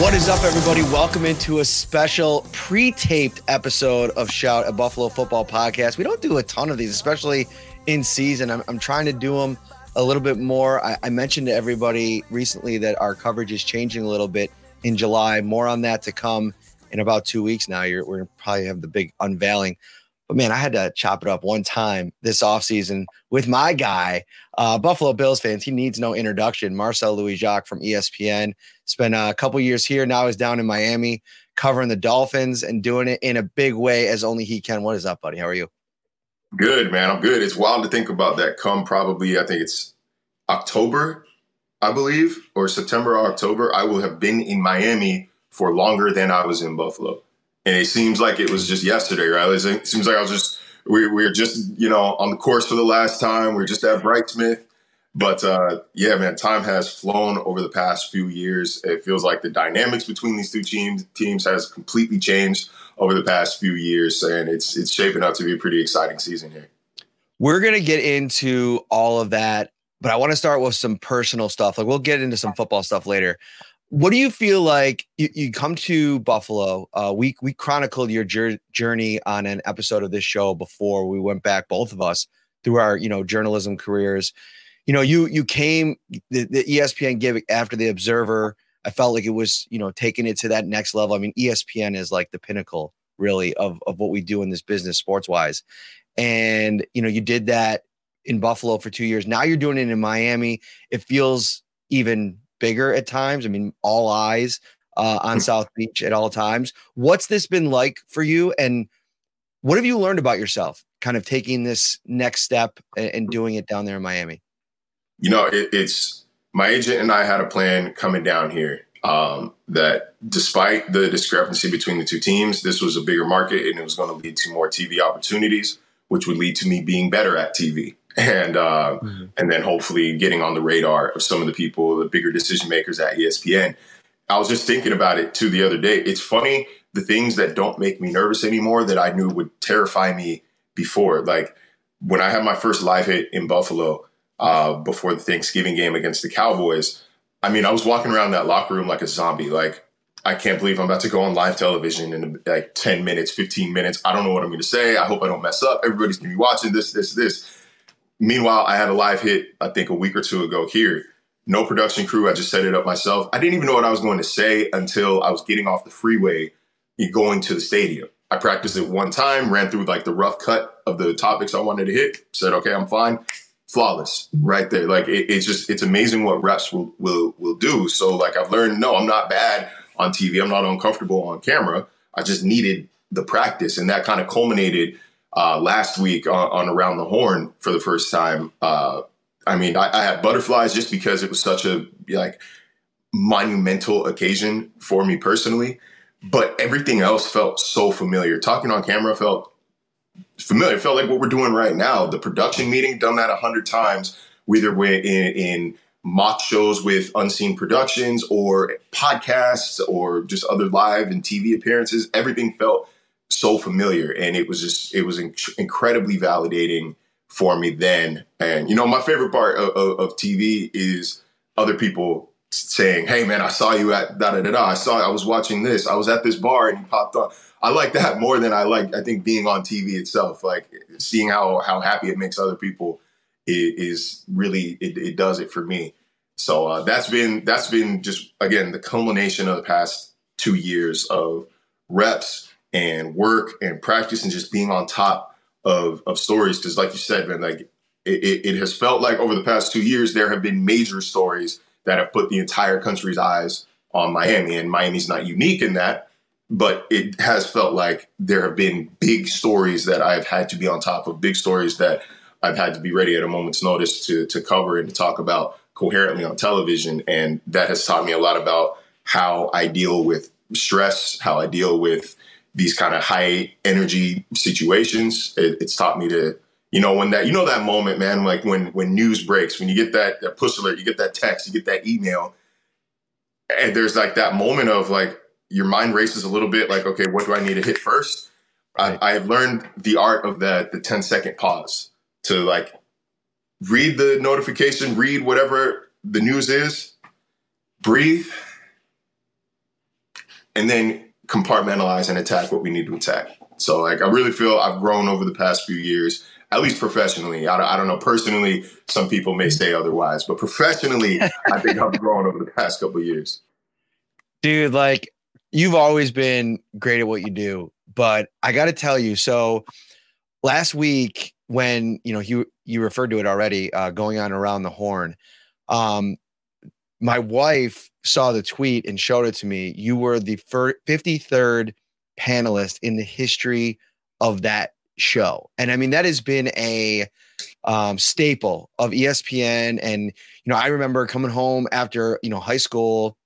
What is up, everybody? Welcome into a special pre-taped episode of Shout, a Buffalo Football Podcast. We don't do a ton of these, especially in season. I'm trying to do them a little bit more. I mentioned to everybody recently that our coverage is changing a little bit in July. More on that to come in about 2 weeks now. We're going to probably have the big unveiling. But, man, I had to chop it up one time this offseason with my guy, Buffalo Bills fans. He needs no introduction. Marcel Louis-Jacques from ESPN. Spent a couple years here. Now he's down in Miami covering the Dolphins and doing it in a big way as only he can. What is up, buddy? How are you? Good, man. I'm good. It's wild to think about that come probably, I think it's October, I believe, or September or October. I will have been in Miami for longer than I was in Buffalo. And it seems like it was just yesterday, right? It seems like I was just, we were just, you know, on the course for the last time. We were just at Brightsmith. But, yeah, man, time has flown over the past few years. It feels like the dynamics between these two teams has completely changed over the past few years. And it's shaping up to be a pretty exciting season here. We're going to get into all of that. But I want to start with some personal stuff. Like, we'll get into some football stuff later. What do you feel like you come to Buffalo? We chronicled your journey on an episode of this show before we went back, both of us, through our, you know, journalism careers. You know, you came, the ESPN gig after the Observer. I felt like it was, you know, taking it to that next level. I mean, ESPN is like the pinnacle, really, of what we do in this business, sports-wise. And, you know, you did that in Buffalo for 2 years. Now you're doing it in Miami. It feels even bigger at times. I mean, all eyes on South Beach at all times. What's this been like for you? And what have you learned about yourself kind of taking this next step and doing it down there in Miami? You know, it's my agent and I had a plan coming down here that despite the discrepancy between the two teams, this was a bigger market and it was going to lead to more TV opportunities, which would lead to me being better at TV. And then hopefully getting on the radar of some of the people, the bigger decision makers at ESPN. I was just thinking about it too the other day. It's funny, the things that don't make me nervous anymore that I knew would terrify me before. Like when I had my first live hit in Buffalo before the Thanksgiving game against the Cowboys, I mean, I was walking around that locker room like a zombie. Like, I can't believe I'm about to go on live television in like 10 minutes, 15 minutes. I don't know what I'm going to say. I hope I don't mess up. Everybody's going to be watching this. Meanwhile, I had a live hit, I think, a week or two ago here. No production crew. I just set it up myself. I didn't even know what I was going to say until I was getting off the freeway and going to the stadium. I practiced it one time, ran through like the rough cut of the topics I wanted to hit, said, okay, I'm fine. Flawless right there. Like, it's amazing what reps will do. So, like, I've learned, no, I'm not bad on TV. I'm not uncomfortable on camera. I just needed the practice. And that kind of culminated last week on Around the Horn for the first time. I mean, I had butterflies just because it was such a like monumental occasion for me personally, but everything else felt so familiar. Talking on camera felt familiar. It felt like what we're doing right now. The production meeting, done that 100 times, whether we're in mock shows with Unseen Productions or podcasts or just other live and TV appearances. Everything felt so familiar, and it was incredibly validating for me then. And, you know, my favorite part of TV is other people saying, hey, man, I saw you at da-da-da-da. I was watching this. I was at this bar and you popped on. I like that more than I think being on TV itself. Like, seeing how happy it makes other people is really, it does it for me. So that's been just, again, the culmination of the past 2 years of reps and work and practice and just being on top of stories. Because like you said, man, like it has felt like over the past 2 years, there have been major stories that have put the entire country's eyes on Miami. And Miami's not unique in that, but it has felt like there have been big stories that I've had to be on top of, big stories that I've had to be ready at a moment's notice to cover and to talk about coherently on television. And that has taught me a lot about how I deal with stress, how I deal with these kind of high energy situations. It's taught me to, that moment, man, like when news breaks, when you get that push alert, you get that text, you get that email, and there's like that moment of like your mind races a little bit like, okay, what do I need to hit first? Right. I've learned the art of the 10-second pause to like read the notification, read whatever the news is, breathe, and then compartmentalize and attack what we need to attack. So like I really feel I've grown over the past few years, at least professionally. I don't know. Personally, some people may say otherwise, but professionally, I think I've grown over the past couple of years. Dude, like you've always been great at what you do, but I got to tell you, so last week when, you referred to it already, going on Around the Horn, my wife saw the tweet and showed it to me. You were the 53rd panelist in the history of that show. And I mean, that has been a staple of ESPN. And, I remember coming home after, high school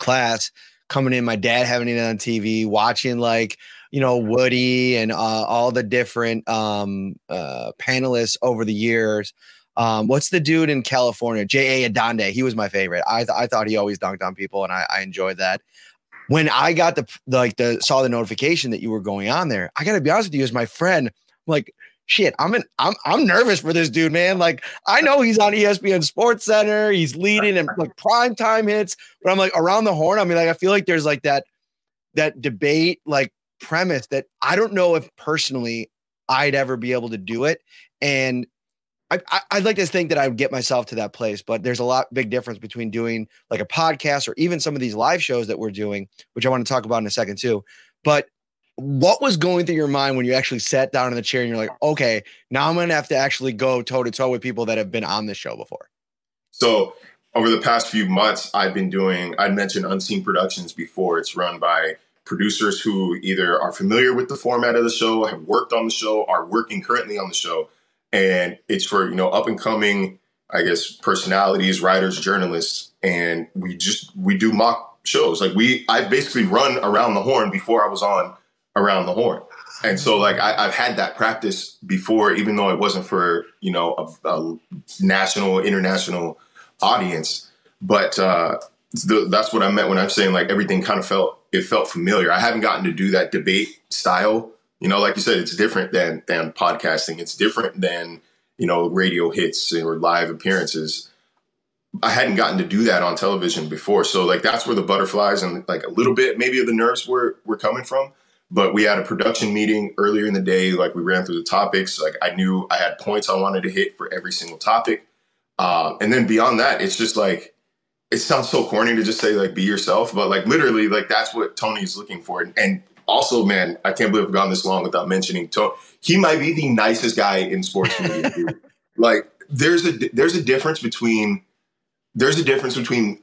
class, coming in, my dad having it on TV, watching like, Woody and all the different panelists over the years. What's the dude in California? J. A. Adande. He was my favorite. I thought he always dunked on people, and I enjoyed that. When I got saw the notification that you were going on there, I gotta be honest with you, as my friend, I'm like, shit, I'm nervous for this dude, man. Like, I know he's on ESPN Sports Center, he's leading and like primetime hits, but I'm like Around the Horn. I mean, like I feel like there's like that debate like premise that I don't know if personally I'd ever be able to do it. And I'd like to think that I would get myself to that place, but there's big difference between doing like a podcast or even some of these live shows that we're doing, which I want to talk about in a second too. But what was going through your mind when you actually sat down in the chair and you're like, okay, now I'm going to have to actually go toe to toe with people that have been on this show before? So over the past few months, I mentioned Unseen Productions before. It's run by producers who either are familiar with the format of the show, have worked on the show, are working currently on the show. And it's for, up and coming, I guess, personalities, writers, journalists. And we do mock shows. Like I basically run Around the Horn before I was on Around the Horn. And so like, I've had that practice before, even though it wasn't for, a national, international audience. But that's what I meant when I'm saying like everything kind of felt familiar. I haven't gotten to do that debate style. Like you said, it's different than podcasting. It's different than, radio hits or live appearances. I hadn't gotten to do that on television before. So like that's where the butterflies and like a little bit maybe of the nerves were coming from. But we had a production meeting earlier in the day. Like we ran through the topics. Like I knew I had points I wanted to hit for every single topic. And then beyond that, it's just like, it sounds so corny to just say like, be yourself. But like literally, like that's what Tony's looking for. And also, man, I can't believe I've gone this long without mentioning Tony. He might be the nicest guy in sports media, dude. Like, there's a difference between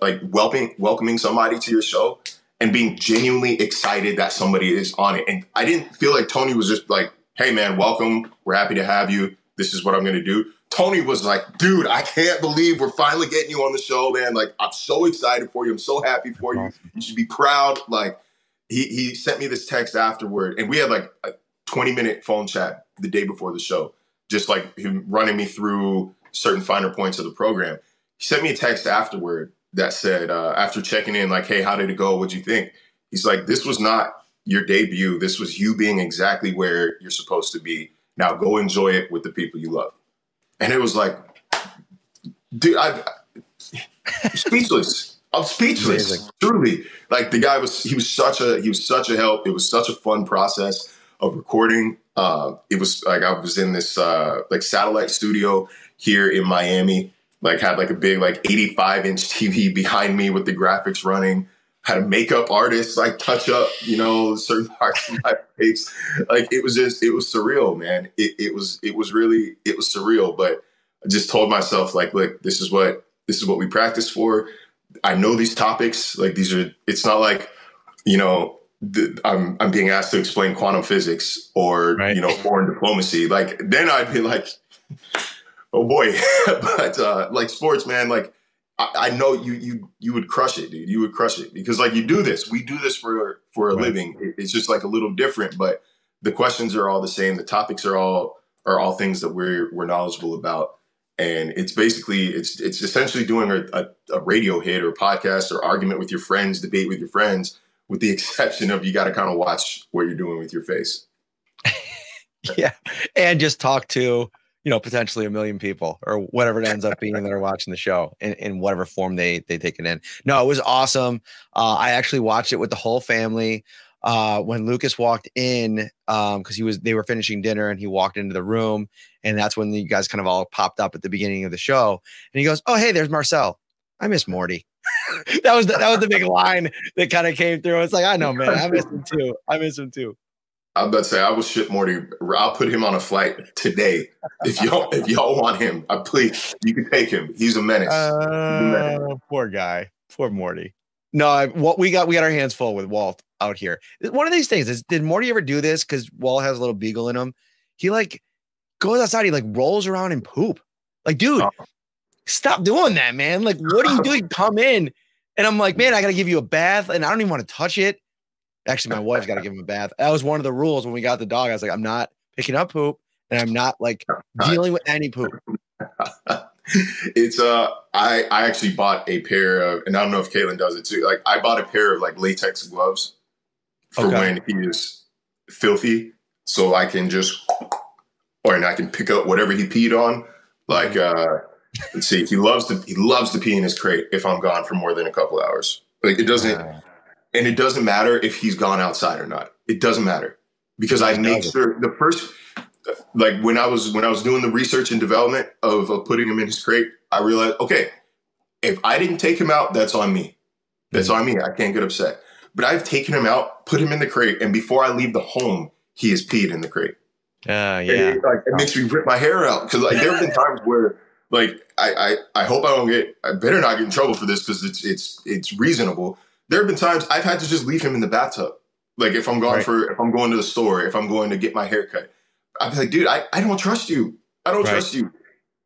like welcoming somebody to your show and being genuinely excited that somebody is on it. And I didn't feel like Tony was just like, "Hey, man, welcome. We're happy to have you. This is what I'm going to do." Tony was like, "Dude, I can't believe we're finally getting you on the show, man. Like, I'm so excited for you. I'm so happy for you. You should be proud." Like. He sent me this text afterward, and we had like a 20-minute phone chat the day before the show, just like him running me through certain finer points of the program. He sent me a text afterward that said, after checking in, like, "Hey, how did it go? What'd you think?" He's like, "This was not your debut. This was you being exactly where you're supposed to be. Now go enjoy it with the people you love." And it was like, dude, I'm speechless. I'm speechless. Amazing. Truly. Like the guy he was such a help. It was such a fun process of recording. It was like I was in this satellite studio here in Miami like had like a big like 85-inch TV behind me with the graphics running. Had a makeup artist like touch up, you know, certain parts of my face. Like it was just, it was surreal, man. It was surreal. But I just told myself, like, look, this is what we practice for. I know these topics. Like these are, it's not like, you know, I'm being asked to explain quantum physics or, right, you know, foreign diplomacy. Like then I'd be like, oh boy. But like sports, man, like I know you would crush it, dude. You would crush it because like you do this, we do this for a right, living. It's just like a little different, but the questions are all the same. The topics are all things that we're knowledgeable about. And it's basically, it's essentially doing a radio hit or a podcast or argument with your friends, debate with your friends, with the exception of you got to kind of watch what you're doing with your face. Yeah. And just talk to, you know, potentially 1 million people or whatever it ends up being that are watching the show in whatever form they take it in. No, it was awesome. I actually watched it with the whole family. When Lucas walked in, because they were finishing dinner and he walked into the room, and that's when you guys kind of all popped up at the beginning of the show. And he goes, "Oh, hey, there's Marcel. I miss Morty." that was the big line that kind of came through. It's like, I know, man, I miss him too. I'm about to say, I will ship Morty. I'll put him on a flight today. If y'all want him, please, you can take him. He's a menace. Poor guy. Poor Morty. No, what we got our hands full with Walt out here. One of these things is, did Morty ever do this? Because Walt has a little beagle in him. He like goes outside. He like rolls around and poop. Like, dude, stop doing that, man. Like, what are you doing? Come in. And I'm like, man, I got to give you a bath. And I don't even want to touch it. Actually, my wife's got to give him a bath. That was one of the rules when we got the dog. I was like, I'm not picking up poop, and I'm not like dealing with any poop. It's I actually bought a pair of, and I don't know if Caitlin does it too. Like I bought a pair of like latex gloves for when he is filthy, so I can just, and I can pick up whatever he peed on. Like let's see, he loves to pee in his crate if I'm gone for more than a couple hours. Like it doesn't. And it doesn't matter if he's gone outside or not. It doesn't matter because I make sure the first, like when I was doing the research and development of putting him in his crate, I realized, okay, if I didn't take him out, that's on me. That's on me. I can't get upset, but I've taken him out, put him in the crate. And before I leave the home, he has peed in the crate. Yeah. It makes me rip my hair out. Cause like there have been times where like, I hope I better not get in trouble for this because it's reasonable. There have been times I've had to just leave him in the bathtub. Like if I'm going if I'm going to the store, if I'm going to get my haircut, I'd be like, dude, I don't trust you. I don't trust you.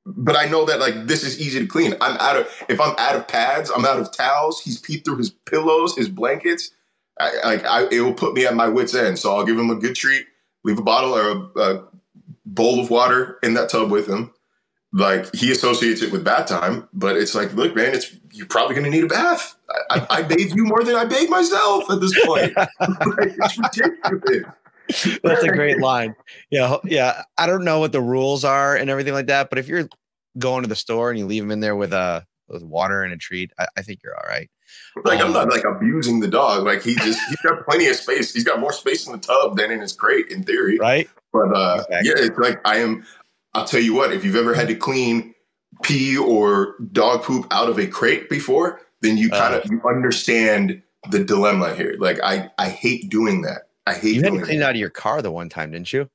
But I know that like, this is easy to clean. If I'm out of pads, I'm out of towels. He's peed through his pillows, his blankets. It will put me at my wit's end. So I'll give him a good treat, leave a bottle or a bowl of water in that tub with him. Like he associates it with bath time, but it's like, look, man, you're probably going to need a bath. I bathe you more than I bathe myself at this point. Like, it's ridiculous. That's a great line. Yeah. I don't know what the rules are and everything like that, but if you're going to the store and you leave him in there with water and a treat, I think you're all right. Like I'm not like abusing the dog. Like he's got plenty of space. He's got more space in the tub than in his crate in theory. Right. But exactly. Yeah, it's like I'll tell you what, if you've ever had to clean pee or dog poop out of a crate before, then you kind of you understand the dilemma here. Like I hate doing that. You had to clean out of your car the one time, didn't you?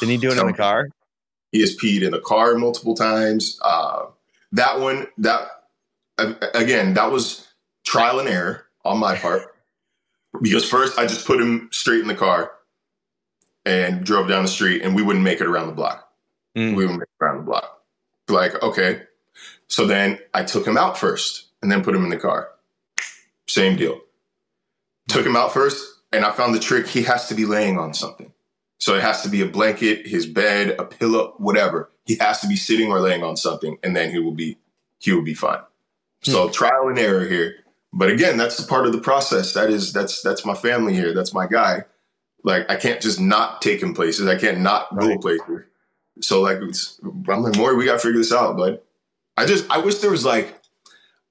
Didn't he do it in the car? He has peed in the car multiple times. That one, that was trial and error on my part because first I just put him straight in the car and drove down the street, and we wouldn't make it around the block. We went around the block. Like, okay. So then I took him out first and then put him in the car. Same deal. Took him out first and I found the trick. He has to be laying on something. So it has to be a blanket, his bed, a pillow, whatever. He has to be sitting or laying on something, and then he will be fine. So trial and error here. But again, that's the part of the process. That's my family here. That's my guy. Like I can't just not take him places. I can't not go places. So like, I'm like, Morty, we got to figure this out, bud. I wish there was like,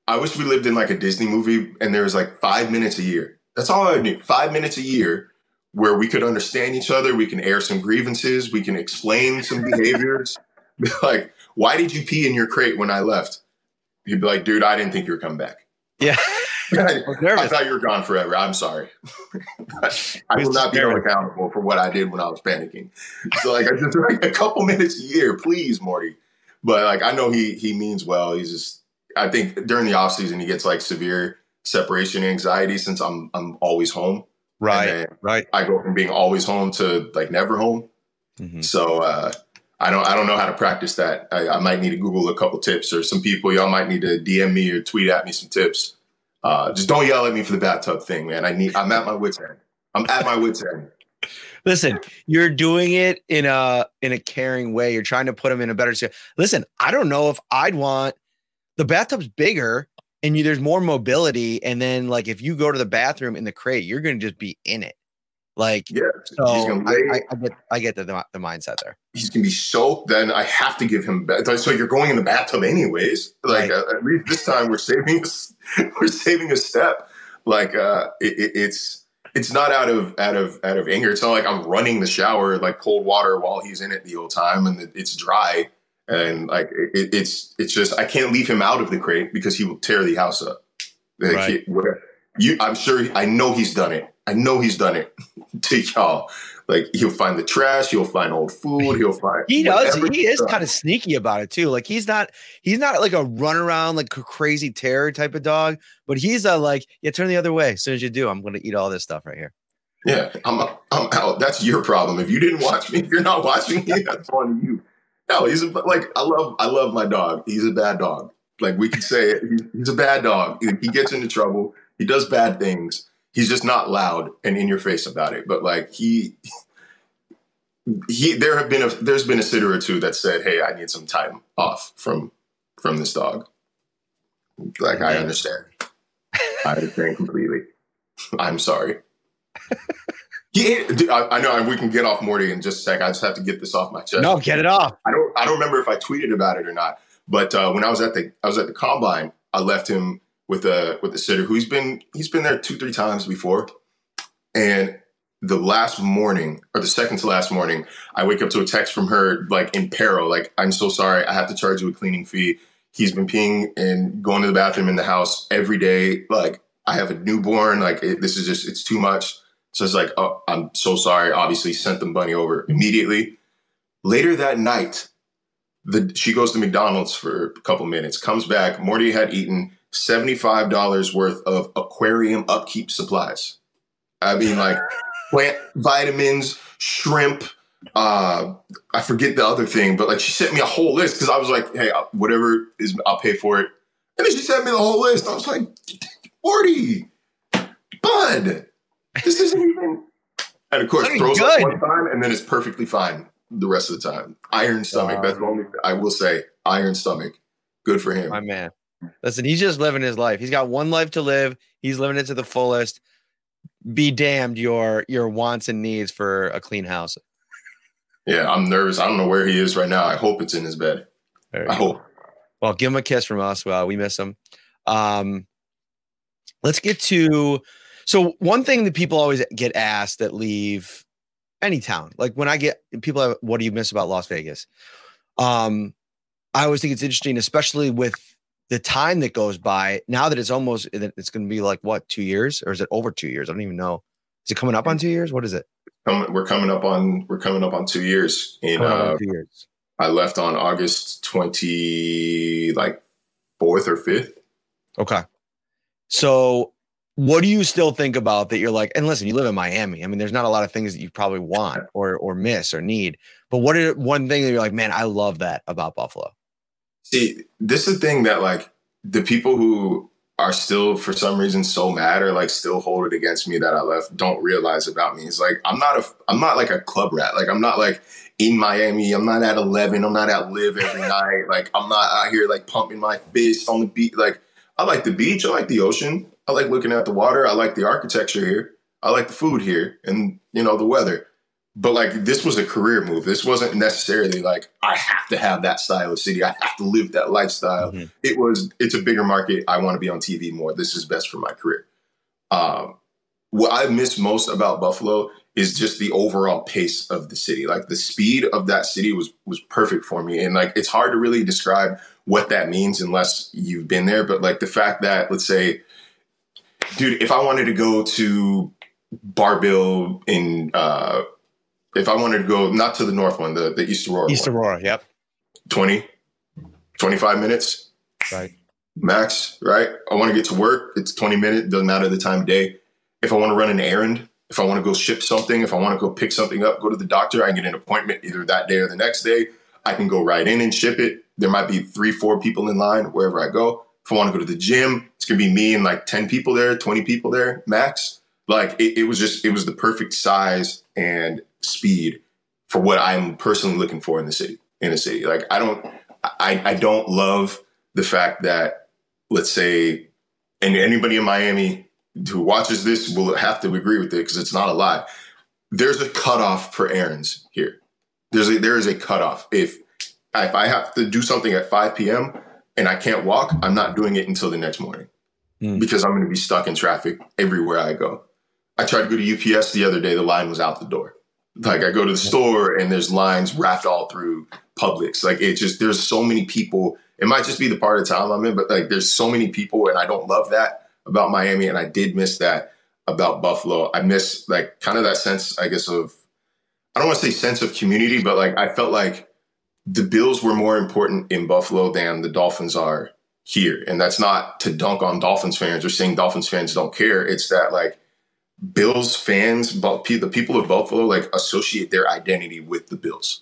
I wish we lived in like a Disney movie and there was like 5 minutes a year. That's all I need. 5 minutes a year where we could understand each other. We can air some grievances. We can explain some behaviors. Like, why did you pee in your crate when I left? he'd be like, dude, I didn't think you were coming back. Yeah. I thought you were gone forever. I'm sorry. I will not be held accountable for what I did when I was panicking. So like, I just like a couple minutes a year, please, Morty. But like, I know he means well. He's just, I think during the off season, he gets like severe separation anxiety since I'm always home. Right. I go from being always home to like never home. Mm-hmm. So, I don't know how to practice that. I might need to Google a couple tips, or some people y'all might need to DM me or tweet at me some tips. Just don't yell at me for the bathtub thing, man. I'm at my wit's end. Listen, you're doing it in a caring way. You're trying to put them in a better situation. Listen, I don't know if I'd want the bathtub's bigger and there's more mobility. And then like, if you go to the bathroom in the crate, you're going to just be in it. Like, yeah, so I get the mindset there. He's gonna be soaked. Then I have to give him. So you're going in the bathtub anyways. Like right. At least this time we're saving a step. Like it's not out of anger. It's not like I'm running the shower like cold water while he's in it the whole time and it's dry. And like it's just I can't leave him out of the crate because he will tear the house up. Like, right. I know he's done it to y'all. Like he'll find the trash, he'll find old food, he'll find. He does. He is kind of sneaky about it too. Like he's not like a runaround, like crazy terror type of dog. But he's like, yeah, turn the other way. As soon as you do, I'm going to eat all this stuff right here. Yeah, I'm out. That's your problem. If you didn't watch me, if you're not watching me, that's on you. No, he's like I love my dog. He's a bad dog. Like we could say it. He's a bad dog. He gets into trouble. He does bad things. He's just not loud and in your face about it. But like there's been a sitter or two that said, hey, I need some time off from this dog. Like I understand. I understand completely. I'm sorry. I know we can get off Morty in just a sec. I just have to get this off my chest. No, get it off. I don't remember if I tweeted about it or not. But when I was at the combine, I left him with a sitter who he's been there 2-3 times before. And the second to last morning, I wake up to a text from her, like in peril, like, I'm so sorry. I have to charge you a cleaning fee. He's been peeing and going to the bathroom in the house every day. Like I have a newborn. Like it's too much. So it's like, oh, I'm so sorry. Obviously sent the bunny over immediately. Later that night, she goes to McDonald's for a couple minutes, comes back. Morty had eaten $75 worth of aquarium upkeep supplies. I mean, like plant vitamins, shrimp. I forget the other thing, but like she sent me a whole list because I was like, hey, whatever is, I'll pay for it. And then she sent me the whole list. I was like, Morty, bud, this isn't even. And of course, throws up one time and then it's perfectly fine the rest of the time. Iron stomach. That's the only I will say. Iron stomach. Good for him. My man. Listen, he's just living his life. He's got one life to live. He's living it to the fullest. Be damned your wants and needs for a clean house. Yeah, I'm nervous. I don't know where he is right now. I hope it's in his bed. I hope. Well, give him a kiss from us. Well, we miss him. Let's get to... So one thing that people always get asked that leave any town, like when I get people, what do you miss about Las Vegas? I always think it's interesting, especially with the time that goes by now that it's going to be like what, 2 years, or is it over 2 years? I don't even know. Is it coming up on 2 years? What is it? We're coming up on 2 years. I left on August 4th or 5th. Okay. So what do you still think about that? You're like, and listen, you live in Miami. I mean, there's not a lot of things that you probably want or miss or need, but what is one thing that you're like, man, I love that about Buffalo? See, this is the thing that, like, the people who are still, for some reason, so mad or, like, still hold it against me that I left don't realize about me. It's like, I'm not like a club rat. Like, I'm not, like, in Miami. I'm not at 11. I'm not at Live every night. Like, I'm not out here, like, pumping my fist on the beach. Like, I like the beach. I like the ocean. I like looking at the water. I like the architecture here. I like the food here and, you know, the weather. But, like, this was a career move. This wasn't necessarily, like, I have to have that style of city. I have to live that lifestyle. Mm-hmm. It's a bigger market. I want to be on TV more. This is best for my career. What I miss most about Buffalo is just the overall pace of the city. Like, the speed of that city was perfect for me. And, like, it's hard to really describe what that means unless you've been there. But like the fact that, let's say, dude, if I wanted to go to Barbill in, if I wanted to go not to the north one, the East Aurora. East Aurora, yep. 20, 25 minutes. Right. Max, right? I want to get to work. It's 20 minutes. Doesn't matter the time of day. If I want to run an errand, if I want to go ship something, if I want to go pick something up, go to the doctor, I can get an appointment either that day or the next day. I can go right in and ship it. There might be 3-4 people in line wherever I go. If I want to go to the gym, it's going to be me and like 10 people there, 20 people there, max. Like it was the perfect size and speed for what I'm personally looking for in the city, Like I don't love the fact that, let's say, and anybody in Miami who watches this will have to agree with it because it's not a lie. There's a cutoff for errands here. There is a cutoff. If I have to do something at 5 p.m. and I can't walk, I'm not doing it until the next morning because I'm going to be stuck in traffic everywhere I go. I tried to go to UPS the other day. The line was out the door. Like I go to the store and there's lines wrapped all through Publix. Like it just, there's so many people. It might just be the part of the time I'm in, but like there's so many people, and I don't love that about Miami. And I did miss that about Buffalo. I miss like kind of that sense, I guess, of, I don't want to say sense of community, but like I felt like the Bills were more important in Buffalo than the Dolphins are here. And that's not to dunk on Dolphins fans or saying Dolphins fans don't care. It's that like Bills fans, the people of Buffalo, like associate their identity with the Bills.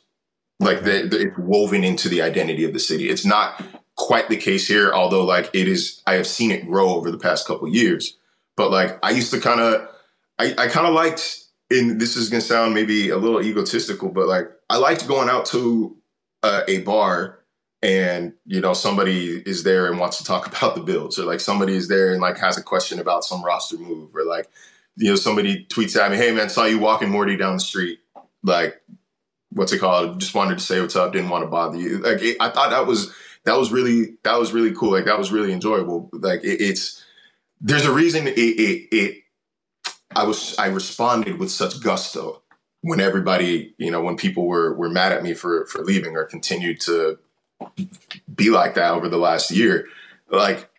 Like it's woven into the identity of the city. It's not quite the case here, although like it is, I have seen it grow over the past couple of years. But like I used to kind of, I kind of liked, and this is going to sound maybe a little egotistical, but like I liked going out to a bar and, you know, somebody is there and wants to talk about the Bills, or like somebody is there and like has a question about some roster move, or like, you know, somebody tweets at me, hey man, saw you walking Morty down the street. Like, what's it called? Just wanted to say what's up. Didn't want to bother you. Like I thought that was really cool. Like that was really enjoyable. Like there's a reason I responded with such gusto when everybody, you know, when people were mad at me for leaving, or continued to be like that over the last year. Like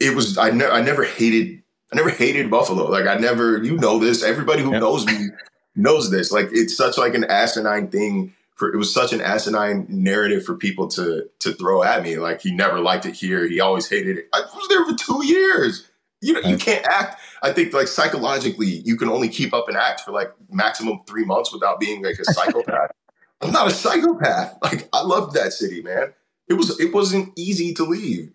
it was, I never hated Buffalo. Like I never, you know this, everybody who knows me knows this. Like it's such like an asinine thing for, it was such an asinine narrative for people to throw at me. Like he never liked it here. He always hated it. I was there for 2 years. You know, you can't act. I think like psychologically, you can only keep up an act for like maximum 3 months without being like a psychopath. I'm not a psychopath. Like I loved that city, man. It wasn't easy to leave.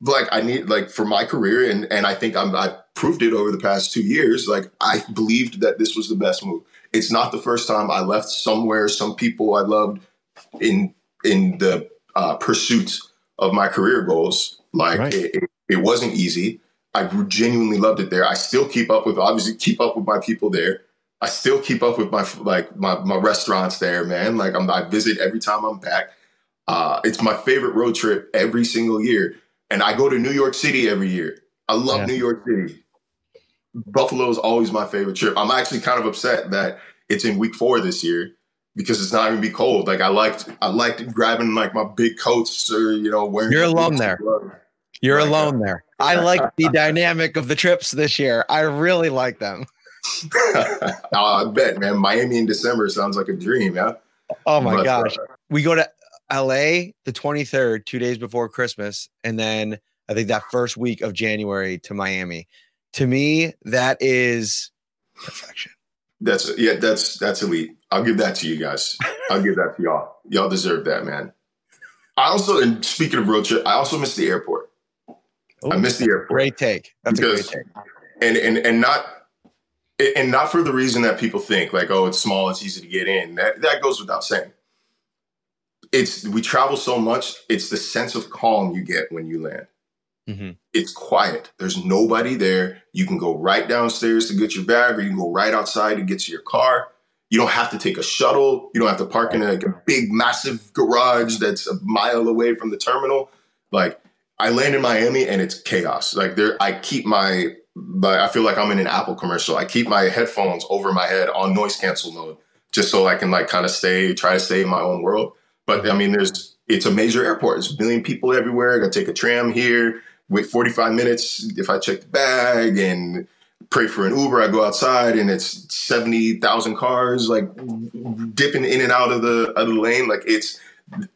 Like I need, like for my career, and I think I proved it over the past 2 years. Like I believed that this was the best move. It's not the first time I left somewhere, some people I loved in the pursuit of my career goals. Like right. It wasn't easy. I genuinely loved it there. I still keep up with my people there. I still keep up with my restaurants there, man. Like I visit every time I'm back. It's my favorite road trip every single year. And I go to New York City every year. I love New York City. Buffalo is always my favorite trip. I'm actually kind of upset that it's in week 4 this year because it's not going to be cold. Like I liked grabbing like my big coats, or, you know, wearing. You're alone there. You're like alone there. I like the dynamic of the trips this year. I really like them. I bet, man. Miami in December sounds like a dream, yeah? Oh, my gosh. We go to LA the 23rd, 2 days before Christmas, and then I think that first week of January to Miami. To me, that is perfection. That's elite. I'll give that to you guys. I'll give that to y'all. Y'all deserve that, man. I also, and speaking of road trip, I also miss the airport. Ooh, I miss the airport. That's a great take. And not for the reason that people think, like, oh, it's small, it's easy to get in. That goes without saying. We travel so much. It's the sense of calm you get when you land. Mm-hmm. It's quiet. There's nobody there. You can go right downstairs to get your bag, or you can go right outside to get to your car. You don't have to take a shuttle. You don't have to park in like a big, massive garage that's a mile away from the terminal. Like I land in Miami and it's chaos. Like I feel like I'm in an Apple commercial. I keep my headphones over my head on noise cancel mode just so I can like kind of try to stay in my own world. But I mean, it's a major airport. There's a million people everywhere. I got to take a tram here, wait 45 minutes if I check the bag and pray for an Uber. I go outside and it's 70,000 cars like dipping in and out of the lane. Like it's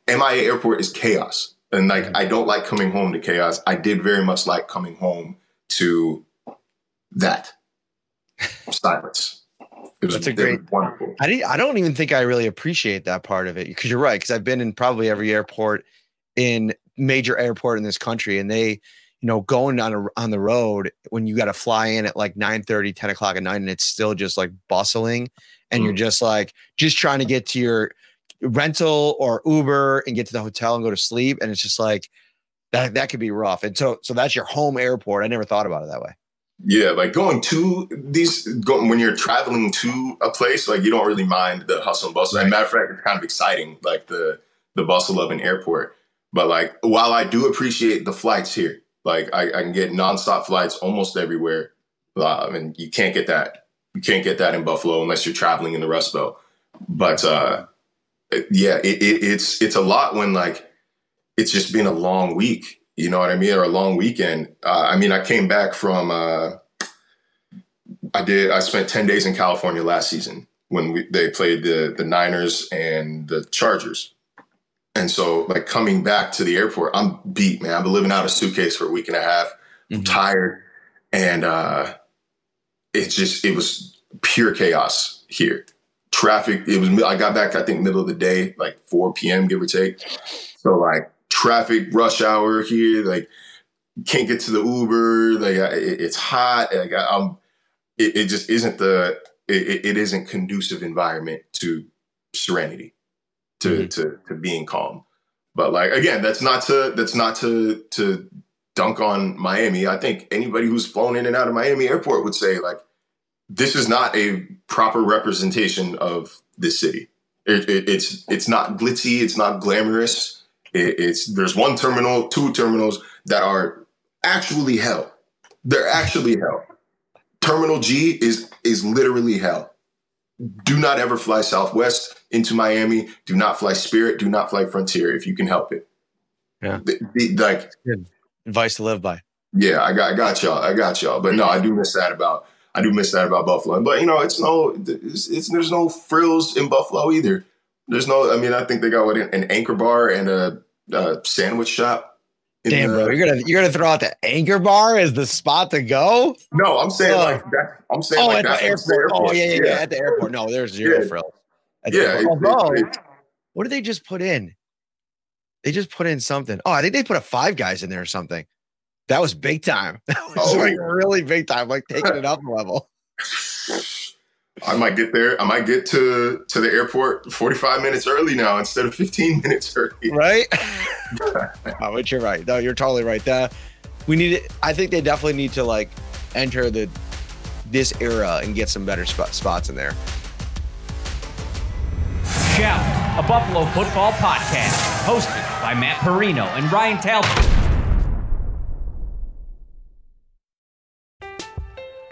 MIA airport is chaos. And like, I don't like coming home to chaos. I did very much like coming home to that silence. That's a great. Wonderful. I don't even think I really appreciate that part of it, because you're right. Because I've been in probably every airport in major airport in this country, and they, you know, going on the road when you got to fly in at like 9:30, 10 o'clock at night, and it's still just like bustling, and you're just like just trying to get to your rental or Uber and get to the hotel and go to sleep, and it's just like that could be rough. And so that's your home airport. I never thought about it that way. Yeah, like when you're traveling to a place, like you don't really mind the hustle and bustle. Right. As a matter of fact, it's kind of exciting, like the bustle of an airport. But like, while I do appreciate the flights here, like I can get nonstop flights almost everywhere. And you can't get that. You can't get that in Buffalo unless you're traveling in the Rust Belt. But yeah, it's a lot when like, it's just been a long week. You know what I mean? Or a long weekend. I mean, I came back from, I spent 10 days in California last season when they played the Niners and the Chargers. And so like coming back to the airport, I'm beat, man. I've been living out of a suitcase for a week and a half. Mm-hmm. I'm tired. And it was pure chaos here. Traffic. I got back, I think middle of the day, like 4 PM, give or take. So like, traffic rush hour here, like can't get to the Uber, like it's hot, like it just isn't it isn't conducive environment to serenity, to being calm. But like again, that's not to dunk on Miami. I think anybody who's flown in and out of Miami airport would say like this is not a proper representation of this city. It's not glitzy, it's not glamorous. There's one terminal, two terminals that are actually hell. They're actually hell. Terminal G is literally hell. Do not ever fly Southwest into Miami. Do not fly Spirit. Do not fly Frontier if you can help it. Yeah, like good advice to live by. Yeah, I got y'all. But no, I do miss that about Buffalo. But you know, there's no frills in Buffalo either. There's no, I mean, I think they got an Anchor bar and a sandwich shop. Damn, bro, you're gonna throw out the Anchor bar as the spot to go? No, I'm saying like that. I'm saying like that. Airport. Oh yeah, at the airport. No, there's zero frills. Yeah. What did they just put in? They just put in something. Oh, I think they put a Five Guys in there or something. That was big time. That was like really big time. Like taking it up a level. I might get there. I might get to the airport 45 minutes early now instead of 15 minutes early. Right? Oh, but you're right. No, you're totally right. I think they definitely need to like enter this era and get some better spots in there. Shout, a Buffalo football podcast hosted by Matt Perino and Ryan Talbot.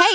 Hey,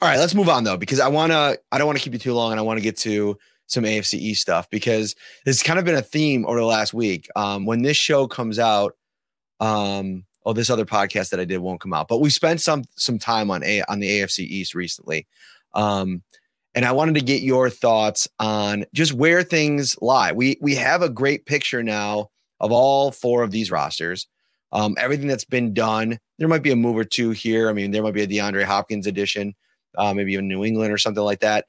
All right, let's move on, though, because I don't want to keep you too long, and I want to get to some AFC East stuff, because it's kind of been a theme over the last week. When this show comes out, this other podcast that I did won't come out, but we spent some time on the AFC East recently. And I wanted to get your thoughts on just where things lie. We have a great picture now of all four of these rosters. Everything that's been done. There might be a move or two here. I mean, there might be a DeAndre Hopkins addition, maybe even New England or something like that.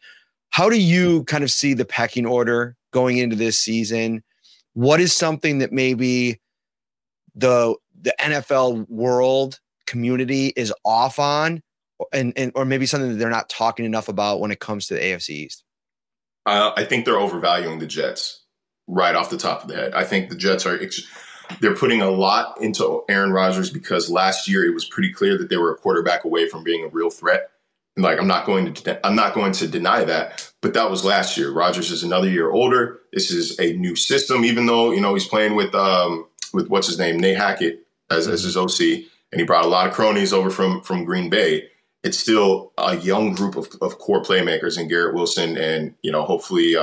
How do you kind of see the pecking order going into this season? What is something that maybe the NFL world community is off on, and or maybe something that they're not talking enough about when it comes to the AFC East? I think they're overvaluing the Jets right off the top of the head. I think the Jets are they're putting a lot into Aaron Rodgers because last year it was pretty clear that they were a quarterback away from being a real threat. And like, I'm not going to deny that, but that was last year. Rodgers is another year older. This is a new system, even though, you know, he's playing with what's his name, Nate Hackett as his OC. And he brought a lot of cronies over from Green Bay. It's still a young group of core playmakers in Garrett Wilson and, you know, hopefully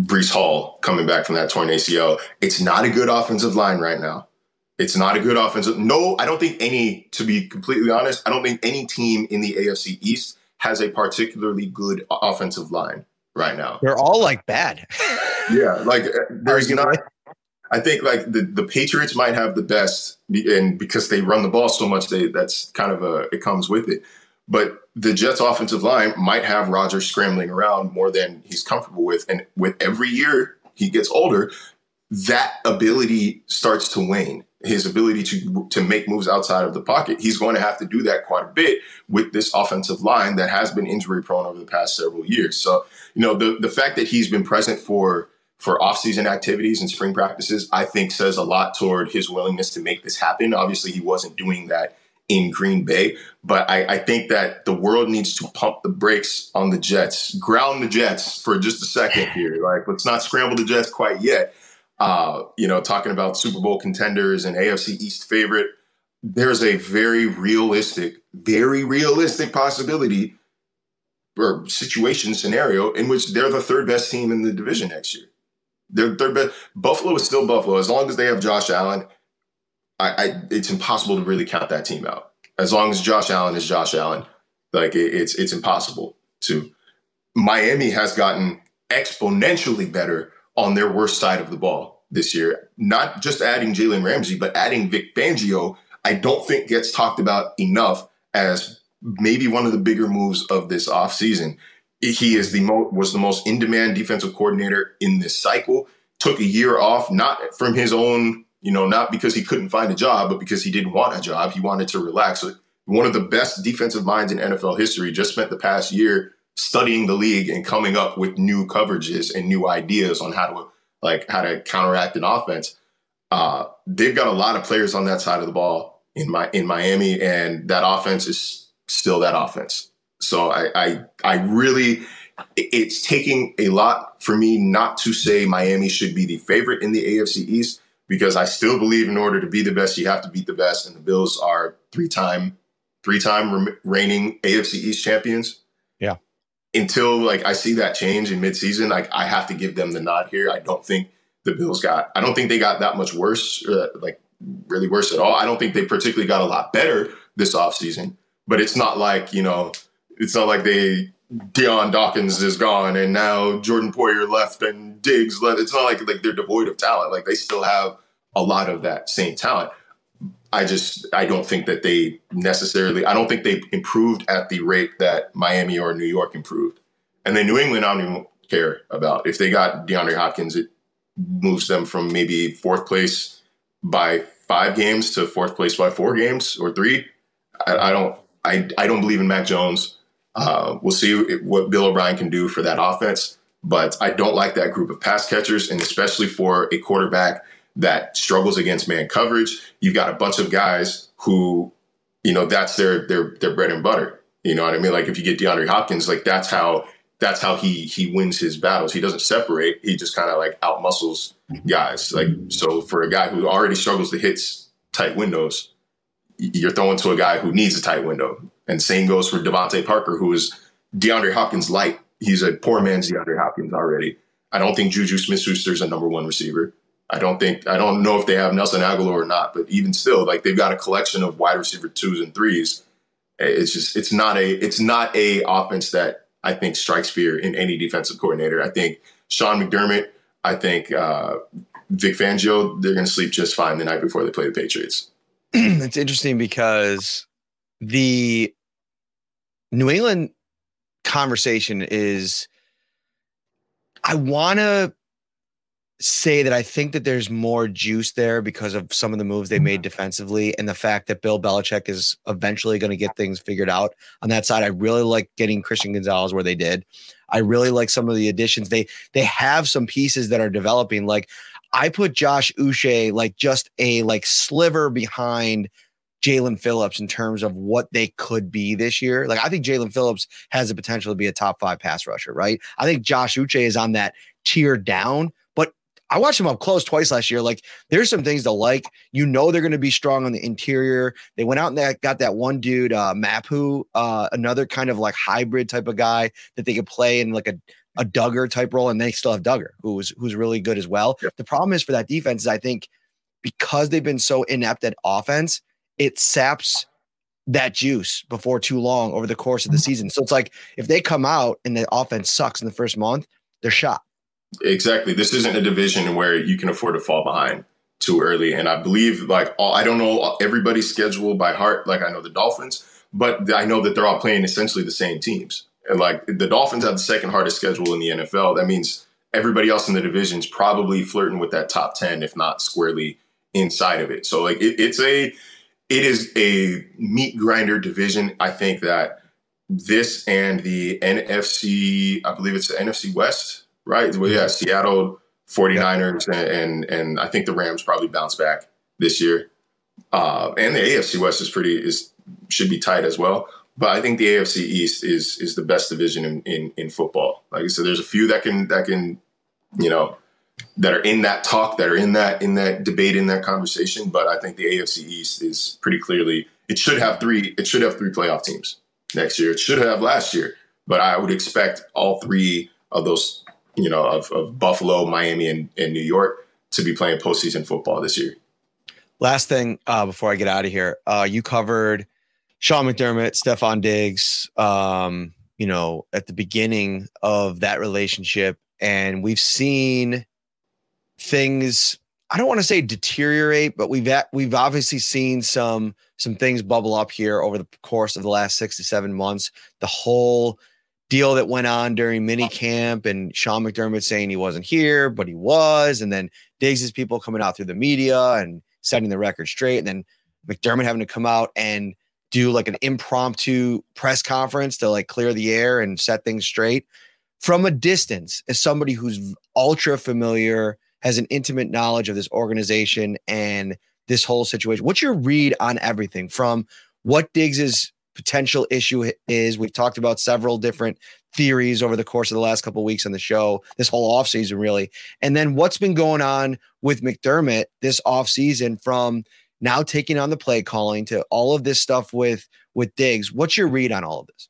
Breece Hall coming back from that torn ACL. It's not a good offensive line right now. It's not a good offensive. No, I don't think any, to be completely honest, I don't think any team in the AFC East has a particularly good offensive line right now. They're all like bad. Yeah. Like there's not. I think like the Patriots might have the best, and because they run the ball so much, that's kind of it comes with it. But the Jets offensive line might have Rodgers scrambling around more than he's comfortable with. And with every year he gets older, that ability starts to wane. His ability to make moves outside of the pocket, he's going to have to do that quite a bit with this offensive line that has been injury prone over the past several years. So, you know, the fact that he's been present for offseason activities and spring practices, I think says a lot toward his willingness to make this happen. Obviously, he wasn't doing that in Green Bay, but I think that the world needs to pump the brakes on the Jets, ground the Jets for just a second here. Like, let's not scramble the Jets quite yet. You know, talking about Super Bowl contenders and AFC East favorite, there's a very realistic possibility or situation scenario in which they're the third best team in the division next year. Their third best. Buffalo is still Buffalo. As long as they have Josh Allen, it's impossible to really count that team out. As long as Josh Allen is Josh Allen, like it's impossible to. Miami has gotten exponentially better on their worst side of the ball this year. Not just adding Jalen Ramsey, but adding Vic Fangio, I don't think gets talked about enough as maybe one of the bigger moves of this offseason. He is was the most in-demand defensive coordinator in this cycle, took a year off, not from his own, you know, not because he couldn't find a job, but because he didn't want a job. He wanted to relax. So one of the best defensive minds in NFL history just spent the past year studying the league and coming up with new coverages and new ideas on how to counteract an offense. They've got a lot of players on that side of the ball in Miami, and that offense is still that offense. So I really, it's taking a lot for me not to say Miami should be the favorite in the AFC East, because I still believe in order to be the best, you have to beat the best. And the Bills are three-time reigning AFC East champions. Yeah. Until like I see that change in midseason, like I have to give them the nod here. I don't think they got that much worse, like really worse at all. I don't think they particularly got a lot better this offseason, but it's not like, you know, it's not like Deion Dawkins is gone and now Jordan Poyer left and Diggs left. It's not like they're devoid of talent. Like they still have a lot of that same talent. I don't think that they necessarily, I don't think they improved at the rate that Miami or New York improved. And then New England, I don't even care about. If they got DeAndre Hopkins, it moves them from maybe fourth place by 5 games to fourth place by 4 games or 3. I don't believe in Mac Jones. We'll see what Bill O'Brien can do for that offense, but I don't like that group of pass catchers, and especially for a quarterback that struggles against man coverage. You've got a bunch of guys who, you know, that's their bread and butter. You know what I mean? Like if you get DeAndre Hopkins, like that's how he wins his battles. He doesn't separate. He just kind of like outmuscles guys. Like, so for a guy who already struggles to hit tight windows, you're throwing to a guy who needs a tight window. And same goes for Devontae Parker, who is DeAndre Hopkins light. He's a poor man's DeAndre Hopkins already. I don't think Juju Smith-Schuster's a number one receiver. I don't know if they have Nelson Aguilar or not, but even still, like they've got a collection of wide receiver 2s and 3s. It's not a offense that I think, strikes fear in any defensive coordinator. I think Sean McDermott, I think Vic Fangio, they're going to sleep just fine the night before they play the Patriots. It's interesting because the New England conversation is, I want to say that I think that there's more juice there because of some of the moves they made defensively and the fact that Bill Belichick is eventually going to get things figured out on that side. I really like getting Christian Gonzalez where they did. I really like some of the additions. They have some pieces that are developing. Like I put Josh Uche like just a like sliver behind Jalen Phillips in terms of what they could be this year. Like I think Jalen Phillips has the potential to be a top five pass rusher, right? I think Josh Uche is on that tier down. I watched him up close twice last year. Like there's some things to like, you know, they're going to be strong on the interior. They went out and that got that one dude, Mapu, another kind of like hybrid type of guy that they could play in like a Duggar type role. And they still have Duggar who's really good as well. Yep. The problem is for that defense is I think because they've been so inept at offense, it saps that juice before too long over the course of the season. So it's like, if they come out and the offense sucks in the first month, they're shot. Exactly. This isn't a division where you can afford to fall behind too early. And I believe I don't know everybody's schedule by heart. Like I know the Dolphins, but I know that they're all playing essentially the same teams. And like the Dolphins have the second hardest schedule in the NFL. That means everybody else in the division's probably flirting with that top 10, if not squarely inside of it. So like it is a meat grinder division. I think that this and the NFC, I believe it's the NFC West. Right. Well, yeah, Seattle, 49ers, and I think the Rams probably bounce back this year. And the AFC West should be tight as well. But I think the AFC East is the best division in football. Like I said, there's a few that can, you know, that are in that talk, that are in that debate, in that conversation. But I think the AFC East is pretty clearly it should have three playoff teams next year. It should have last year. But I would expect all three of those, you know, of Buffalo, Miami, and New York to be playing postseason football this year. Last thing before I get out of here, you covered Sean McDermott, Stefan Diggs, you know, at the beginning of that relationship. And we've seen things, I don't want to say deteriorate, but we've obviously seen some things bubble up here over the course of the last 6 to 7 months. The whole deal that went on during mini camp and Sean McDermott saying he wasn't here, but he was. And then Diggs' people coming out through the media and setting the record straight. And then McDermott having to come out and do like an impromptu press conference to like clear the air and set things straight from a distance as somebody who's ultra familiar, has an intimate knowledge of this organization and this whole situation. What's your read on everything from what Diggs is, potential issue is? We've talked about several different theories over the course of the last couple of weeks on the show, this whole offseason really. And then what's been going on with McDermott this offseason, from now taking on the play calling to all of this stuff with Diggs. What's your read on all of this?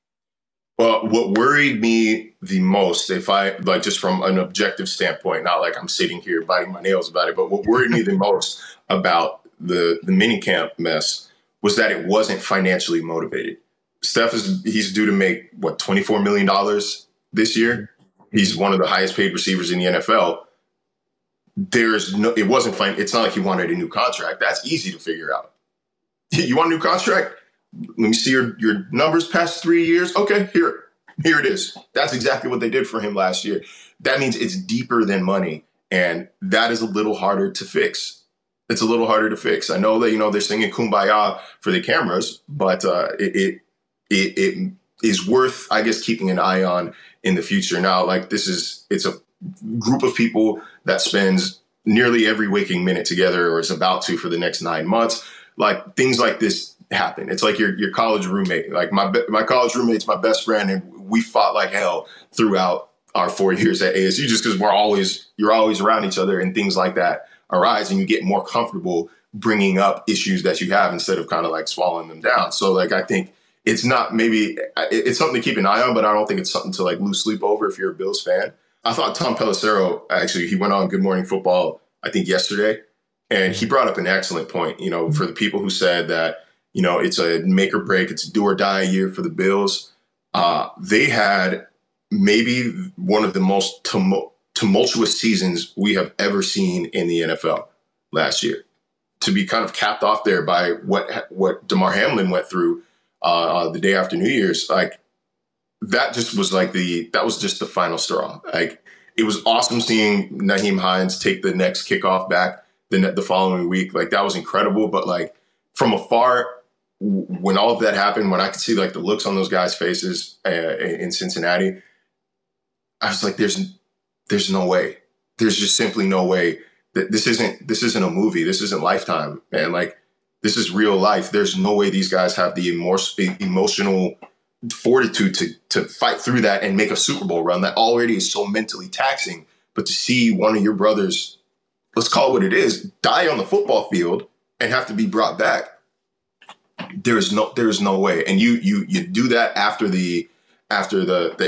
Well, what worried me the most, if I like just from an objective standpoint, not like I'm sitting here biting my nails about it, but what worried me the most about the minicamp mess was that it wasn't financially motivated. Steph he's due to make, what, $24 million this year? He's one of the highest paid receivers in the NFL. It's not like he wanted a new contract. That's easy to figure out. You want a new contract? Let me see your numbers past 3 years. Okay, here it is. That's exactly what they did for him last year. That means it's deeper than money, and that is a little harder to fix. It's a little harder to fix. I know that, you know, they're singing Kumbaya for the cameras, but it is worth, I guess, keeping an eye on in the future. Now, like it's a group of people that spends nearly every waking minute together, or is about to for the next 9 months. Like things like this happen. It's like your college roommate. Like my college roommate's my best friend, and we fought like hell throughout our 4 years at ASU just because you're always around each other and things like that arise, and you get more comfortable bringing up issues that you have instead of kind of like swallowing them down. So like, I think it's not, maybe it's something to keep an eye on, but I don't think it's something to like lose sleep over if you're a Bills fan. I thought Tom Pelissero, actually, he went on Good Morning Football, I think yesterday, and he brought up an excellent point, you know, for the people who said that, you know, it's a make or break, it's a do or die year for the Bills. They had maybe one of the most tumultuous seasons we have ever seen in the NFL last year, to be kind of capped off there by what Damar Hamlin went through the day after New Year's. Like, that just was like that was just the final straw. Like, it was awesome seeing Nyheim Hines take the next kickoff back the following week. Like, that was incredible. But like, from afar, when all of that happened, when I could see like the looks on those guys' faces in Cincinnati, I was like, there's no way. There's just simply no way that this isn't a movie. This isn't Lifetime, man. Like, this is real life. There's no way these guys have the emotional fortitude to fight through that and make a Super Bowl run. That already is so mentally taxing. But to see one of your brothers, let's call it what it is, die on the football field and have to be brought back, there is no way. And you do that after the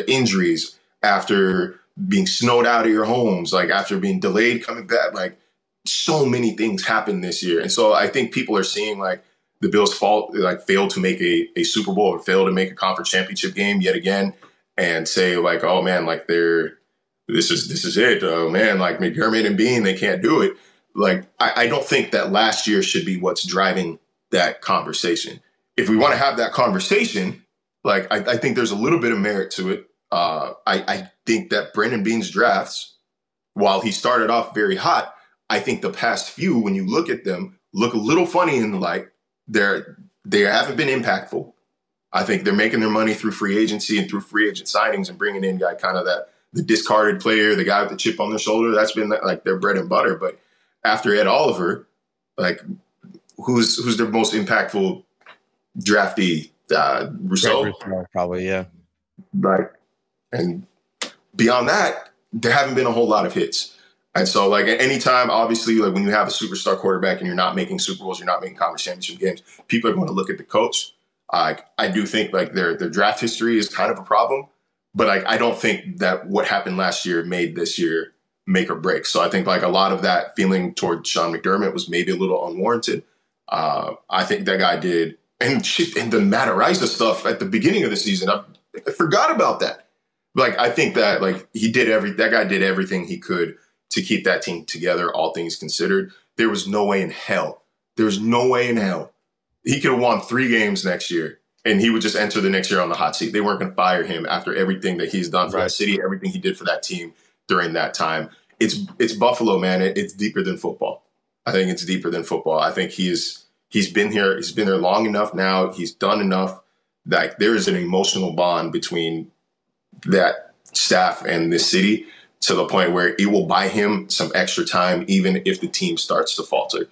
injuries, after being snowed out of your homes, like after being delayed coming back, like so many things happened this year. And so I think people are seeing like the Bills fail to make a Super Bowl or fail to make a conference championship game yet again, and say like, oh man, like this is it. Oh man, like McDermott and Bean, they can't do it. Like, I don't think that last year should be what's driving that conversation. If we want to have that conversation, like I think there's a little bit of merit to it. I think that Brandon Bean's drafts, while he started off very hot, I think the past few, when you look at them, look a little funny in the light. They haven't been impactful. I think they're making their money through free agency and through free agent signings and bringing in guy kind of the discarded player, the guy with the chip on their shoulder. That's been like their bread and butter. But after Ed Oliver, like who's their most impactful draftee? Rousseau? Probably, yeah. Like. And beyond that, there haven't been a whole lot of hits. And so, like, at any time, obviously, like, when you have a superstar quarterback and you're not making Super Bowls, you're not making conference championship games, people are going to look at the coach. I do think, like, their draft history is kind of a problem. But, like, I don't think that what happened last year made this year make or break. So I think, like, a lot of that feeling toward Sean McDermott was maybe a little unwarranted. I think that guy did. And the Matt Ariza stuff at the beginning of the season, I forgot about that. Like, I think that, like, that guy did everything he could to keep that team together, all things considered. There was no way in hell. He could have won 3 games next year, and he would just enter the next year on the hot seat. They weren't going to fire him after everything that he's done for that city, everything he did for that team during that time. It's Buffalo, man. It's deeper than football. I think it's deeper than football. I think he's been here. He's been there long enough now. He's done enough. Like, there is an emotional bond between that staff and this city to the point where it will buy him some extra time, even if the team starts to falter.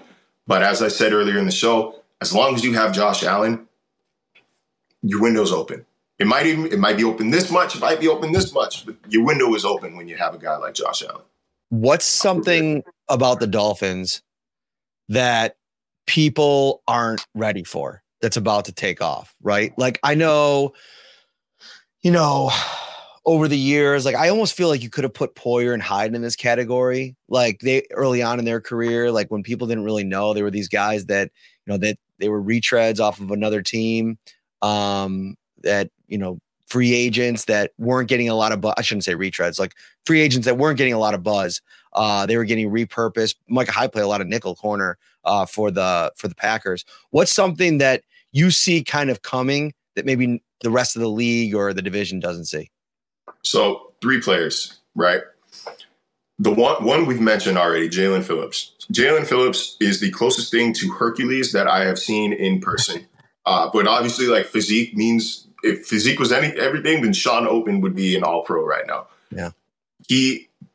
But as I said earlier in the show, as long as you have Josh Allen, your window's open. It might be open this much, it might be open this much, but your window is open when you have a guy like Josh Allen. What's something about the Dolphins that people aren't ready for that's about to take off, right? Like, I know, you know, over the years, like, I almost feel like you could have put Poyer and Hyde in this category. Like, they early on in their career, like when people didn't really know, they were these guys that, you know, that they were retreads off of another team, that, you know, free agents that weren't getting a lot of buzz. I shouldn't say retreads, like free agents that weren't getting a lot of buzz. They were getting repurposed. Micah Hyde played a lot of nickel corner for the Packers. What's something that you see kind of coming that maybe the rest of the league or the division doesn't see? So 3 players, right? The one we've mentioned already, Jalen Phillips. Jalen Phillips is the closest thing to Hercules that I have seen in person. But obviously, like, physique means, if physique was everything, then Sean Open would be an all-pro right now. Yeah.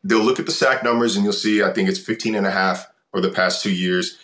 They'll look at the sack numbers and you'll see, I think it's 15.5 over the past 2 years.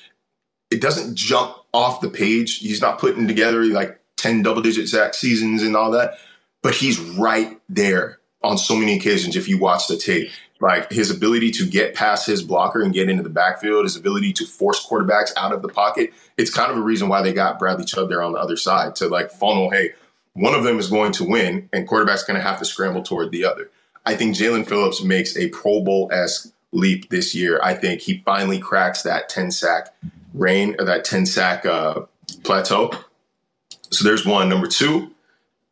It doesn't jump off the page. He's not putting together like 10 double-digit sack seasons and all that, but he's right there on so many occasions if you watch the tape. Like, his ability to get past his blocker and get into the backfield, his ability to force quarterbacks out of the pocket, it's kind of a reason why they got Bradley Chubb there on the other side to, like, funnel, hey, one of them is going to win and quarterback's going to have to scramble toward the other. I think Jalen Phillips makes a Pro Bowl-esque leap this year. I think he finally cracks that 10-sack reign or that 10-sack plateau. So there's one. Number 2,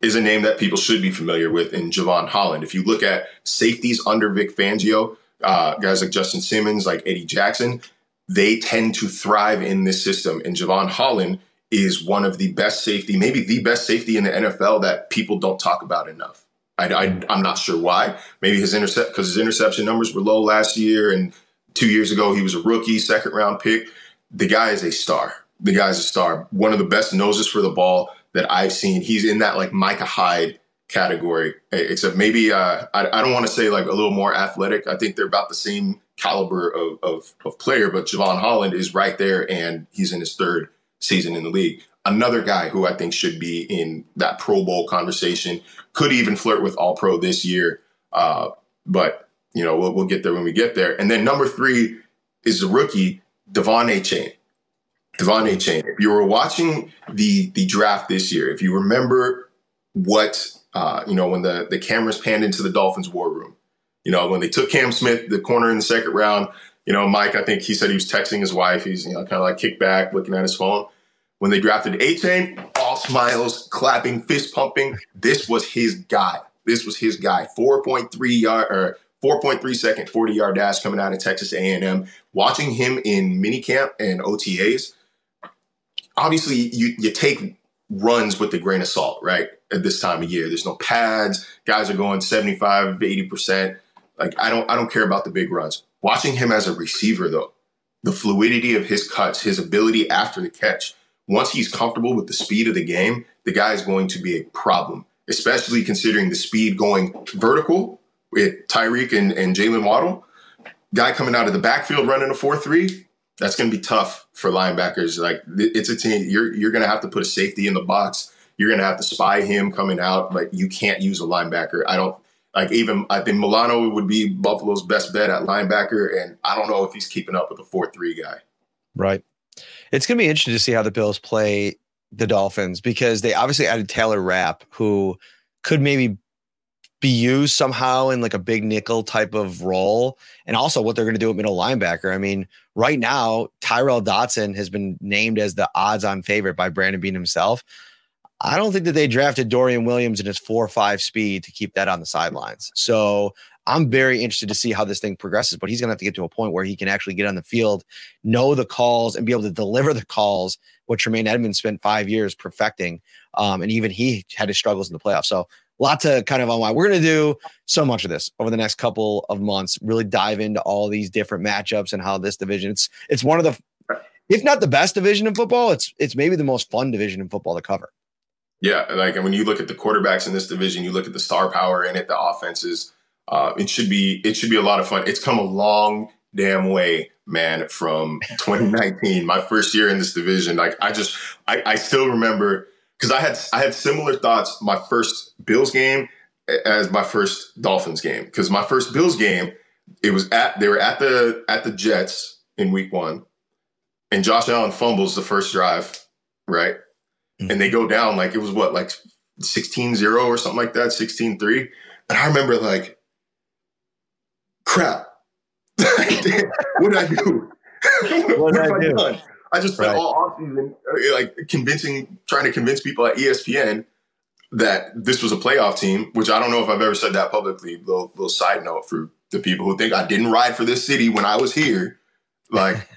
is a name that people should be familiar with in Javon Holland. If you look at safeties under Vic Fangio, guys like Justin Simmons, like Eddie Jackson, they tend to thrive in this system. And Javon Holland is one of the best safety, maybe the best safety in the NFL that people don't talk about enough. I'm not sure why. Maybe because his interception numbers were low last year, and 2 years ago he was a rookie, second-round pick. The guy is a star. The guy's a star. One of the best noses for the ball that I've seen. He's in that like Micah Hyde category, except maybe I don't want to say like a little more athletic. I think they're about the same caliber of player, but Javon Holland is right there, and he's in his third season in the league. Another guy who I think should be in that Pro Bowl conversation, could even flirt with All-Pro this year. But, you know, we'll get there when we get there. And then number three is the rookie, Devon Achane. Devon Achane. If you were watching the draft this year, if you remember what, when the cameras panned into the Dolphins war room, you know, when they took Cam Smith, the corner in the second round, you know, Mike, I think he said he was texting his wife. He's, you know, kind of like kicked back, looking at his phone. When they drafted Achane, all smiles, clapping, fist pumping. This was his guy. 4.3 second 40-yard dash coming out of Texas A&M. Watching him in minicamp and OTAs, obviously you take runs with a grain of salt, right? At this time of year, there's no pads. Guys are going 75 to 80%. Like I don't care about the big runs. Watching him as a receiver, though, the fluidity of his cuts, his ability after the catch. Once he's comfortable with the speed of the game, the guy is going to be a problem, especially considering the speed going vertical with Tyreek and Jalen Waddle. Guy coming out of the backfield running a 4-3, that's going to be tough for linebackers. Like, it's a team. You're going to have to put a safety in the box. You're going to have to spy him coming out. Like, you can't use a linebacker. I think Milano would be Buffalo's best bet at linebacker, and I don't know if he's keeping up with a 4-3 guy. Right. It's going to be interesting to see how the Bills play the Dolphins, because they obviously added Taylor Rapp, who could maybe be used somehow in like a big nickel type of role, and also what they're going to do at middle linebacker. I mean, right now, Tyrell Dotson has been named as the odds-on favorite by Brandon Bean himself. I don't think that they drafted Dorian Williams in his 4.5 speed to keep that on the sidelines. So I'm very interested to see how this thing progresses, but he's going to have to get to a point where he can actually get on the field, know the calls, and be able to deliver the calls, what Tremaine Edmonds spent 5 years perfecting. And even he had his struggles in the playoffs. So a lot to kind of unwind. We're going to do so much of this over the next couple of months, really dive into all these different matchups and how this division, it's one of the, if not the best division in football, it's maybe the most fun division in football to cover. Yeah, like, and when you look at the quarterbacks in this division, you look at the star power in it, the offenses, it should be a lot of fun. It's come a long damn way, man, from 2019, my first year in this division. Like, I still remember, because I had similar thoughts my first Bills game as my first Dolphins game, because my first Bills game, they were at the Jets in week one, and Josh Allen fumbles the first drive, right? And they go down, like, it was what, like 16-0 or something like that, 16-3. And I remember, like, crap, what did I do? What have I done? I just spent all offseason, like, trying to convince people at ESPN that this was a playoff team, which I don't know if I've ever said that publicly. Little side note for the people who think I didn't ride for this city when I was here. Like,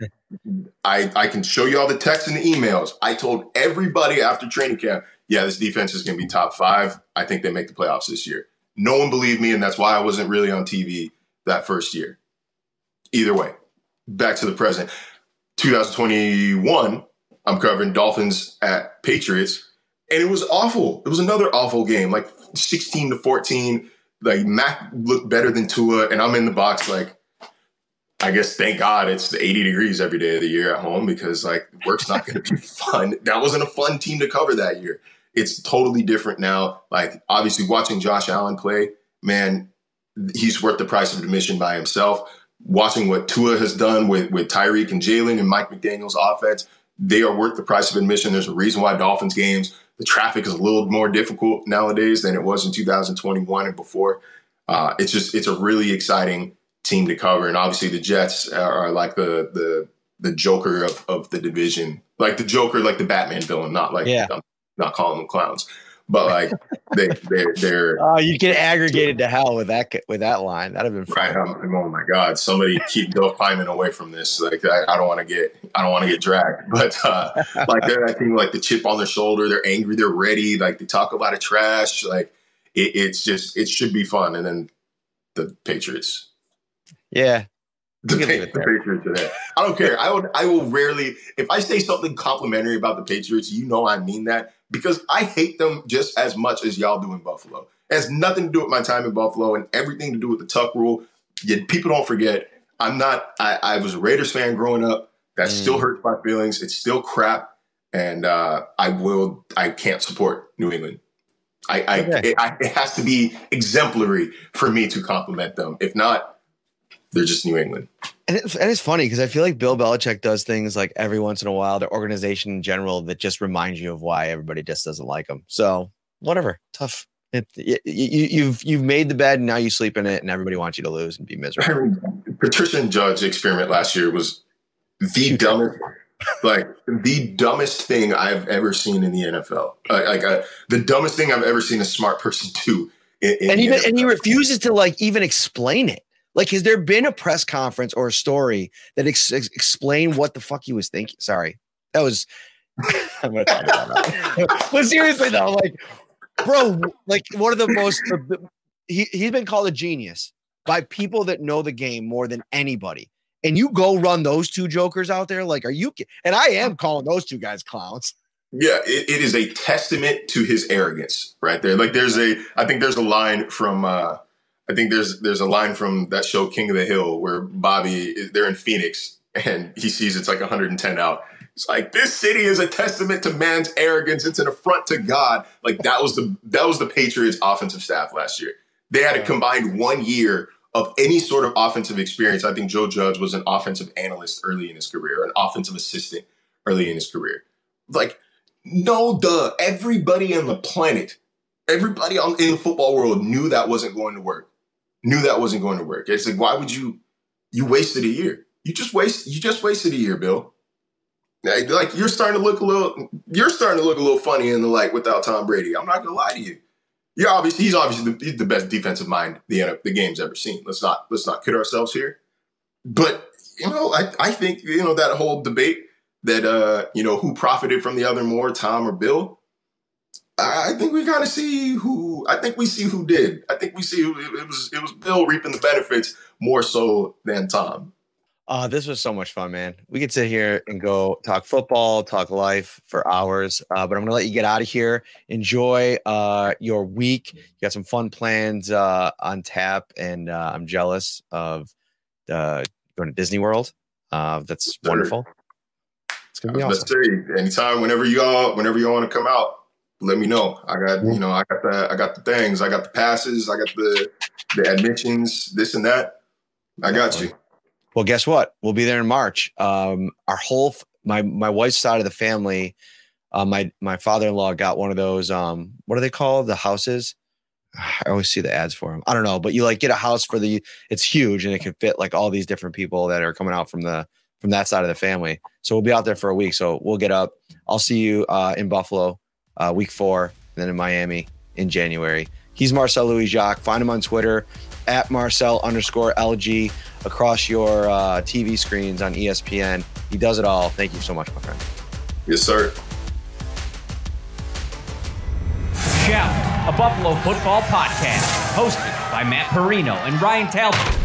I can show you all the texts and the emails. I told everybody after training camp, yeah, this defense is going to be top five. I think they make the playoffs this year. No one believed me, and that's why I wasn't really on TV that first year. Either way, back to the present. 2021, I'm covering Dolphins at Patriots, and it was awful. It was another awful game, like 16-14. Like, Mac looked better than Tua, and I'm in the box like, I guess thank God it's the 80 degrees every day of the year at home, because, like, work's not going to be fun. That wasn't a fun team to cover that year. It's totally different now. Like, obviously watching Josh Allen play, man, he's worth the price of admission by himself. Watching what Tua has done with Tyreek and Jalen and Mike McDaniel's offense, they are worth the price of admission. There's a reason why Dolphins games, the traffic is a little more difficult nowadays than it was in 2021 and before. It's a really exciting team to cover, and obviously the Jets are like the Joker of the division, like the Joker, like the Batman villain, not like, yeah. I'm not calling them clowns, But like they're you get aggregated to hell with that line. That'd have been fun. Right. I'm, oh my God, somebody keep Bill Kleiman away from this. Like I don't want to get dragged. But like they're that thing, like the chip on their shoulder. They're angry. They're ready. Like they talk a lot of trash. Like it should be fun. And then the Patriots. Yeah. The Patriots today. I don't care. I will rarely, if I say something complimentary about the Patriots, you know I mean that, because I hate them just as much as y'all do in Buffalo. It has nothing to do with my time in Buffalo and everything to do with the Tuck rule. Yet people don't forget. I was a Raiders fan growing up. That still hurts my feelings. It's still crap. And I can't support New England. It has to be exemplary for me to compliment them. If not, they're just New England. And it's funny because I feel like Bill Belichick does things like every once in a while, their organization in general, that just reminds you of why everybody just doesn't like them. So whatever, tough. You've made the bed and now you sleep in it and everybody wants you to lose and be miserable. Patricia and Judge's experiment last year was the dumbest, like the dumbest thing I've ever seen in the NFL. The dumbest thing I've ever seen a smart person do. And he refuses to like even explain it. Like, has there been a press conference or a story that explain what the fuck he was thinking? Sorry, that was. I'm gonna talk about that. But seriously, though, like, bro, like one of the most. He's been called a genius by people that know the game more than anybody. And you go run those two jokers out there, like, are you? And I am calling those two guys clowns. Yeah, it is a testament to his arrogance, right there. Like, there's a line from that show, King of the Hill, where Bobby, they're in Phoenix, and he sees it's like 110 out. It's like, this city is a testament to man's arrogance. It's an affront to God. Like, that was the Patriots offensive staff last year. They had a combined 1 year of any sort of offensive experience. I think Joe Judge was an offensive analyst early in his career, an offensive assistant early in his career. Like, no duh. Everybody on the planet, everybody in the football world knew that wasn't going to work. It's like, why would you wasted a year? You just wasted a year, Bill. Like you're starting to look a little funny in the light without Tom Brady. I'm not gonna lie to you. He's obviously the best defensive mind the game's ever seen. Let's not kid ourselves here. But you know, I think you know that whole debate that you know who profited from the other more, Tom or Bill. I think we see who it was Bill reaping the benefits more so than Tom. This was so much fun, man. We could sit here and go talk football, talk life for hours, but I'm going to let you get out of here. Enjoy your week. You got some fun plans on tap, and I'm jealous of going to Disney World. That's wonderful. It's going to be awesome. Anytime, whenever y'all want to come out, let me know. I got the things. I got the passes. I got the admissions, this and that. I got you. Well, guess what? We'll be there in March. Our whole my wife's side of the family, my father-in-law got one of those. What are they called? The houses. I always see the ads for them. I don't know, but you like get a house for it's huge and it can fit like all these different people that are coming out from that side of the family. So we'll be out there for a week. So we'll get up. I'll see you in Buffalo. Week 4, and then in Miami in January. He's Marcel Louis-Jacques. Find him on Twitter at Marcel_LG across your TV screens on ESPN. He does it all. Thank you so much, my friend. Yes, sir. Shout, a Buffalo football podcast hosted by Matt Perino and Ryan Talbot.